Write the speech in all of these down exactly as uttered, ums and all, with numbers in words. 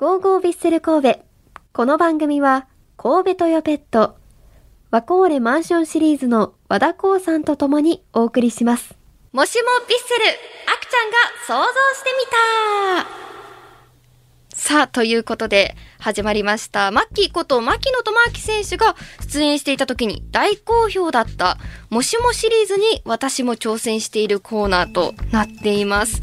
ゴーゴービッセル神戸。この番組は神戸トヨペット、ワコーレマンションシリーズの和田光さんとともにお送りします。もしもビッセル、あくちゃんが想像してみた。さあ、ということで始まりました。マッキーこと牧野智章選手が出演していた時に大好評だったもしもシリーズに私も挑戦しているコーナーとなっています。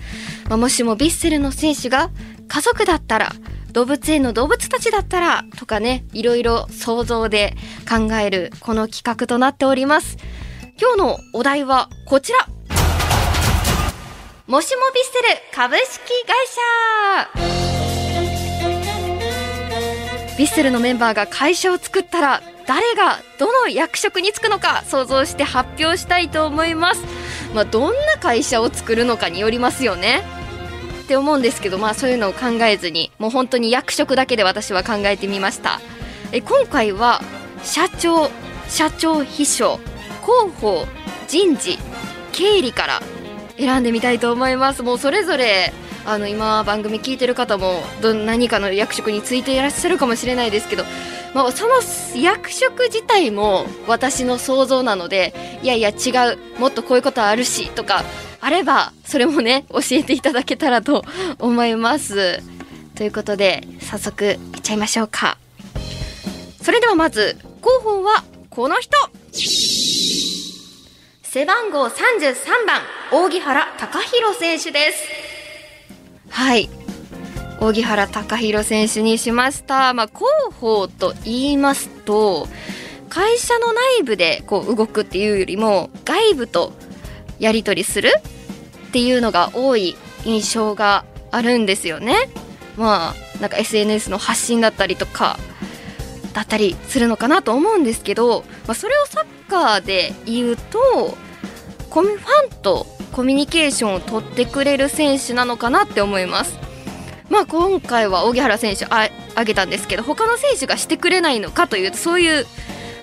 まあ、もしもヴィッセルの選手が家族だったら、動物園の動物たちだったらとかね、いろいろ想像で考えるこの企画となっております。今日のお題はこちら。もしもヴィッセル株式会社。ヴィッセルのメンバーが会社を作ったら誰がどの役職に就くのか想像して発表したいと思います。まあ、どんな会社を作るのかによりますよねって思うんですけど、まあ、そういうのを考えずにもう本当に役職だけで私は考えてみました。え今回は社長、社長秘書、広報、人事、経理から選んでみたいと思います。もうそれぞれあの今番組聞いてる方もど何かの役職についていらっしゃるかもしれないですけど、まあ、その役職自体も私の想像なので、いやいや違う、もっとこういうことあるしとかあればそれもね教えていただけたらと思います。ということで早速いっちゃいましょうか。それではまず広報はこの人、背番号さんじゅうさんばん扇原貴弘選手です。はい、扇原貴弘選手にしました。まあ、広報と言いますと、会社の内部でこう動くっていうよりも外部とやり取りするっていうのが多い印象があるんですよね。まあなんか エスエヌエス の発信だったりとかだったりするのかなと思うんですけど、まあ、それをサッカーで言うとコミファンとコミュニケーションを取ってくれる選手なのかなって思います。まあ、今回は荻原選手あ挙げたんですけど、他の選手がしてくれないのかというとそういう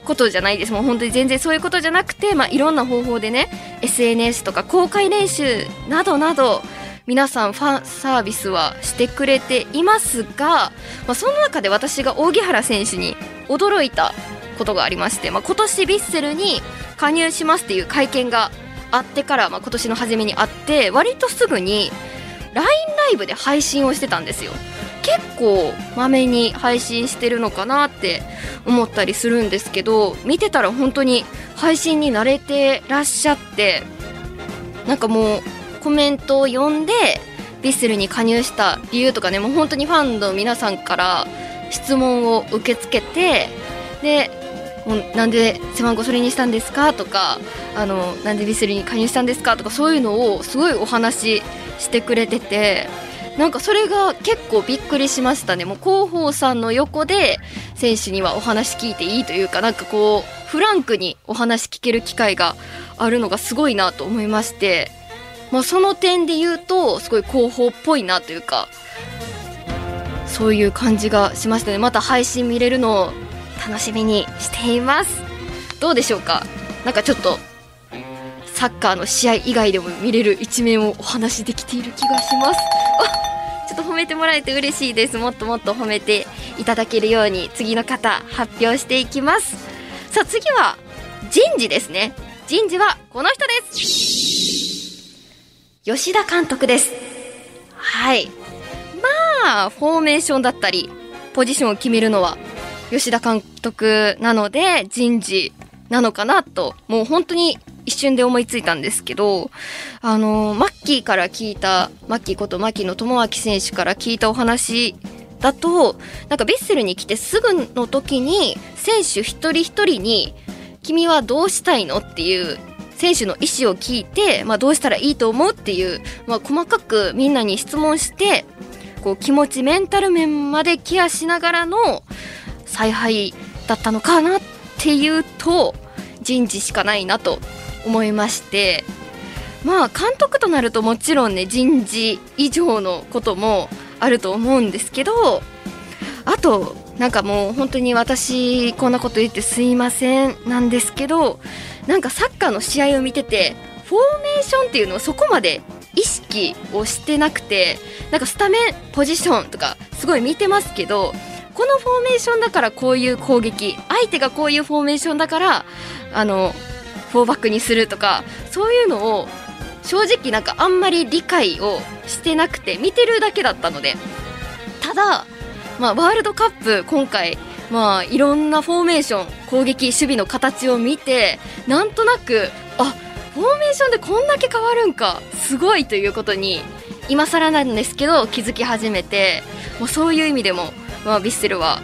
ことじゃないです。もう本当に全然そういうことじゃなくて、まあ、いろんな方法でね エスエヌエス とか公開練習などなど皆さんファンサービスはしてくれていますが、まあ、その中で私が荻原選手に驚いたことがありまして、まあ、今年ヴィッセルに加入しますっていう会見があってから、まあ、今年の初めにあって割とすぐに ライン ライブで配信をしてたんですよ。結構まめに配信してるのかなって思ったりするんですけど、見てたら本当に配信に慣れてらっしゃって、なんかもうコメントを読んでヴィッセルに加入した理由とかね、もう本当にファンの皆さんから質問を受け付けて、でなんで背番号それにしたんですかとか、あのなんでヴィッセルに加入したんですかとか、そういうのをすごいお話ししてくれてて、なんかそれが結構びっくりしましたね。もう広報さんの横で選手にはお話聞いていいというか、なんかこうフランクにお話聞ける機会があるのがすごいなと思いまして、まあ、その点で言うとすごい広報っぽいなというか、そういう感じがしましたね。また配信見れるのを楽しみにしています。どうでしょうか。なんかちょっとサッカーの試合以外でも見れる一面をお話しできている気がします。あ、ちょっと褒めてもらえて嬉しいです。もっともっと褒めていただけるように次の方発表していきます。さあ次は人事ですね。人事はこの人です。吉田監督です。はい、まあフォーメーションだったりポジションを決めるのは吉田監督なので人事なのかなと、もう本当に一瞬で思いついたんですけど、あのマッキーから聞いたマッキーこと牧野智章選手から聞いたお話だと、なんかヴィッセルに来てすぐの時に選手一人一人に君はどうしたいのっていう選手の意思を聞いて、まあ、どうしたらいいと思うっていう、まあ、細かくみんなに質問してこう気持ちメンタル面までケアしながらの采配だったのかなっていうと人事しかないなと思いまして、まあ監督となるともちろんね人事以上のこともあると思うんですけど、あとなんかもう本当に私こんなこと言ってすいませんなんですけど、なんかサッカーの試合を見ててフォーメーションっていうのをそこまで意識をしてなくて、なんかスタメンポジションとかすごい見てますけど、このフォーメーションだからこういう攻撃、相手がこういうフォーメーションだからあのフォーバックにするとか、そういうのを正直なんかあんまり理解をしてなくて見てるだけだったので、ただ、まあ、ワールドカップ今回、まあ、いろんなフォーメーション、攻撃、守備の形を見て、なんとなくあ、フォーメーションでこんだけ変わるんか、すごいということに今更なんですけど気づき始めて、もうそういう意味でも、まあ、ヴィッセルは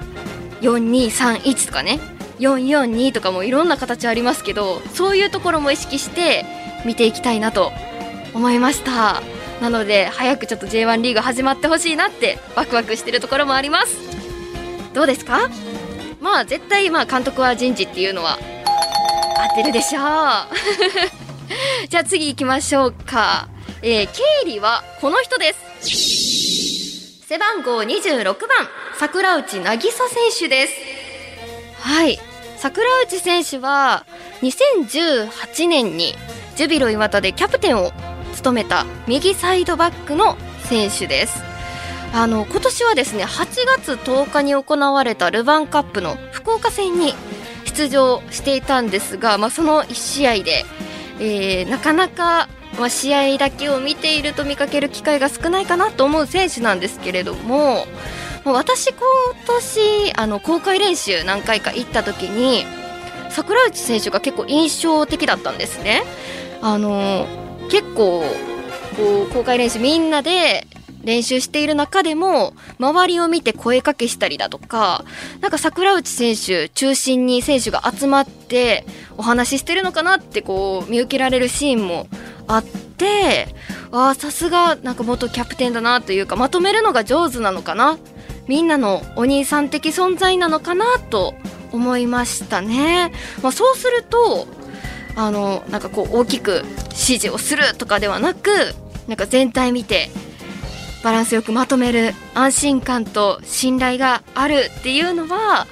よん に さん いち とかね、 よん よん に とかもいろんな形ありますけど、そういうところも意識して見ていきたいなと思いました。なので早くちょっと ジェイワン リーグ始まってほしいなってワクワクしてるところもあります。どうですか。まあ絶対、まあ監督は人事っていうのは合ってるでしょうじゃあ次行きましょうか。えー、経理はこの人です。背番号にじゅうろくばん、桜内渚選手です。はい、桜内選手はにせんじゅうはちねんにジュビロ磐田でキャプテンを務めた右サイドバックの選手です。あの今年はですね、はちがつとおかに行われたルヴァンカップの福岡戦に出場していたんですが、まあ、そのいち試合で、えー、なかなか、まあ、試合だけを見ていると見かける機会が少ないかなと思う選手なんですけれども、私今年あの公開練習何回か行った時に桜内選手が結構印象的だったんですね。あの結構こう公開練習みんなで練習している中でも周りを見て声かけしたりだとか、なんか桜内選手中心に選手が集まってお話ししてるのかなってこう見受けられるシーンもあって、あ、さすがなんか元キャプテンだなというか、まとめるのが上手なのかな、みんなのお兄さん的存在なのかなと思いましたね。まあ、そうするとあのなんかこう大きく指示をするとかではなく、なんか全体見てバランスよくまとめる安心感と信頼があるっていうのは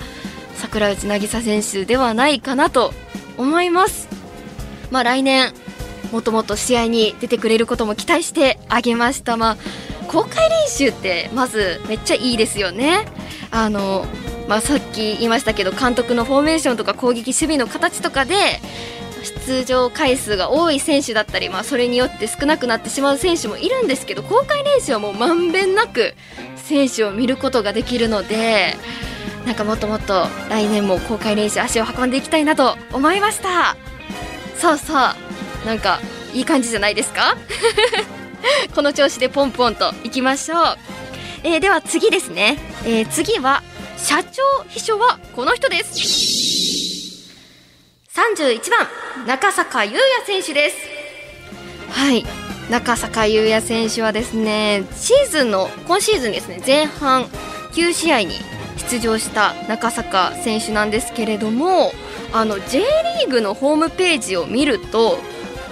桜内渚選手ではないかなと思います。まあ、来年もともと試合に出てくれることも期待してあげました。まあ、公開練習ってまずめっちゃいいですよね。あの、まあ、さっき言いましたけど監督のフォーメーションとか攻撃守備の形とかで出場回数が多い選手だったり、まあ、それによって少なくなってしまう選手もいるんですけど、公開練習はもうまんべんなく選手を見ることができるので、なんかもっともっと来年も公開練習足を運んでいきたいなと思いました。そうそう、なんかいい感じじゃないですかこの調子でポンポンといきましょう。えー、では次ですね。えー、次は社長秘書はこの人です。さんじゅういちばん、中坂優也選手です。はい、中坂優也選手はですね、シーズンの今シーズンですね、前半きゅうしあいに出場した中坂選手なんですけれども、あの J リーグのホームページを見ると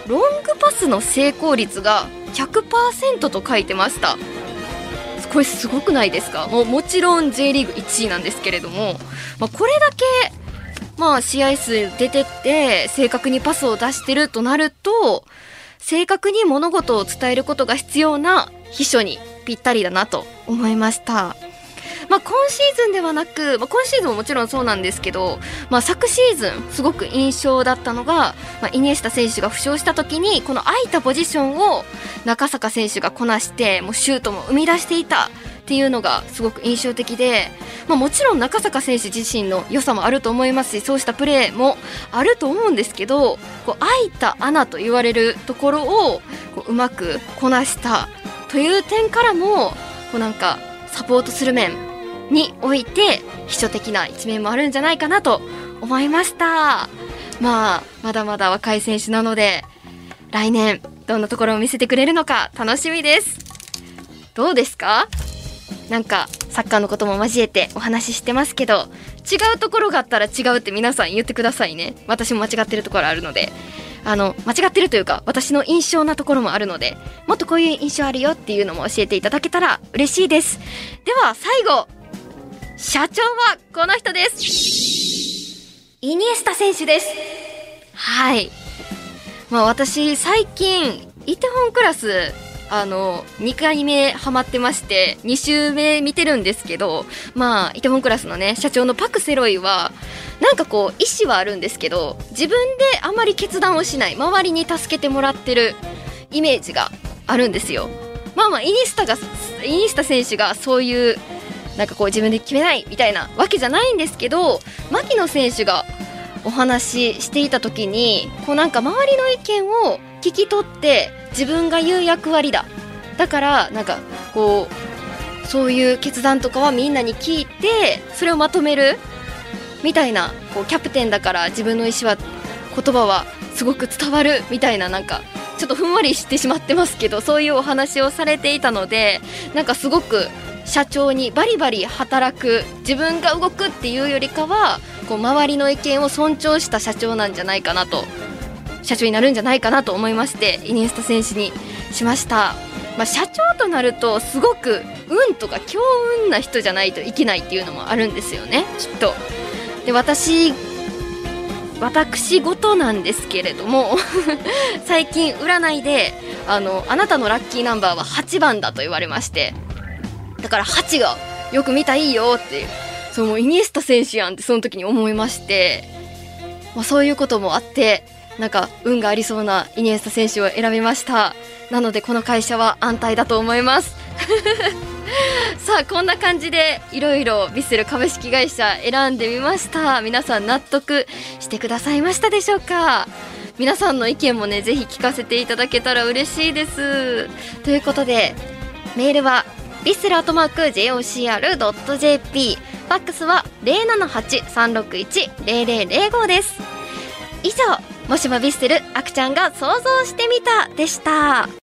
ロングパスの成功率が ひゃくパーセント と書いてました。これすごくないですか。もうもちろん J リーグいちいなんですけれども、まあ、これだけまあ、試合数出てって正確にパスを出してるとなると、正確に物事を伝えることが必要な秘書にぴったりだなと思いました。まあ、今シーズンではなく、まあ、今シーズンももちろんそうなんですけど、まあ、昨シーズンすごく印象だったのが、まあ、イニエスタ選手が負傷した時にこの空いたポジションを中坂選手がこなして、もうシュートも生み出していたっていうのがすごく印象的で、まあ、もちろん中坂選手自身の良さもあると思いますし、そうしたプレーもあると思うんですけど、こう空いた穴と言われるところをこ う, うまくこなしたという点からも、こうなんかサポートする面において秘書的な一面もあるんじゃないかなと思いました。まあ、まだまだ若い選手なので来年どんなところを見せてくれるのか楽しみです。どうですか。なんかサッカーのことも交えてお話ししてますけど、違うところがあったら違うって皆さん言ってくださいね。私も間違ってるところあるので、あの間違ってるというか私の印象なところもあるので、もっとこういう印象あるよっていうのも教えていただけたら嬉しいです。では最後、社長はこの人です。イニエスタ選手です。はい、まあ、私最近イテウォンクラスあのにかいめハマってまして、に週目見てるんですけど、まあイテウォンクラスのね社長のパク・セロイはなんかこう意思はあるんですけど、自分であまり決断をしない、周りに助けてもらってるイメージがあるんですよ。まあまあイニスタがイニスタ選手がそういうなんかこう自分で決めないみたいなわけじゃないんですけど、牧野選手がお話ししていた時にこうなんか周りの意見を聞き取って自分が言う役割だ、だからなんかこうそういう決断とかはみんなに聞いてそれをまとめるみたいな、こうキャプテンだから自分の意思は言葉はすごく伝わるみたいな、なんかちょっとふんわりしてしまってますけど、そういうお話をされていたので、なんかすごく社長にバリバリ働く、自分が動くっていうよりかはこう周りの意見を尊重した社長なんじゃないかなと、社長になるんじゃないかなと思いまして、イニエスタ選手にしました。まあ、社長となるとすごく運とか強運な人じゃないといけないっていうのもあるんですよね、きっと。で私私事なんですけれども最近占いで あのあなたのラッキーナンバーははちばんだと言われまして、だからはちがよく見たいよっていう、そうもうイニエスタ選手やんってその時に思いまして、まあ、そういうこともあってなんか運がありそうなイニエスタ選手を選びました。なのでこの会社は安泰だと思いますさあこんな感じでいろいろヴィッセル株式会社選んでみました。皆さん納得してくださいましたでしょうか。皆さんの意見もねぜひ聞かせていただけたら嬉しいです。ということでメールはヴィッセルアットマーク ジェイオーシーアールドットジェーピー、 ファックスは ゼロななはちさんろくいちゼロゼロゼロご です。以上、もしもヴィッセルあくちゃんが想像してみたでした。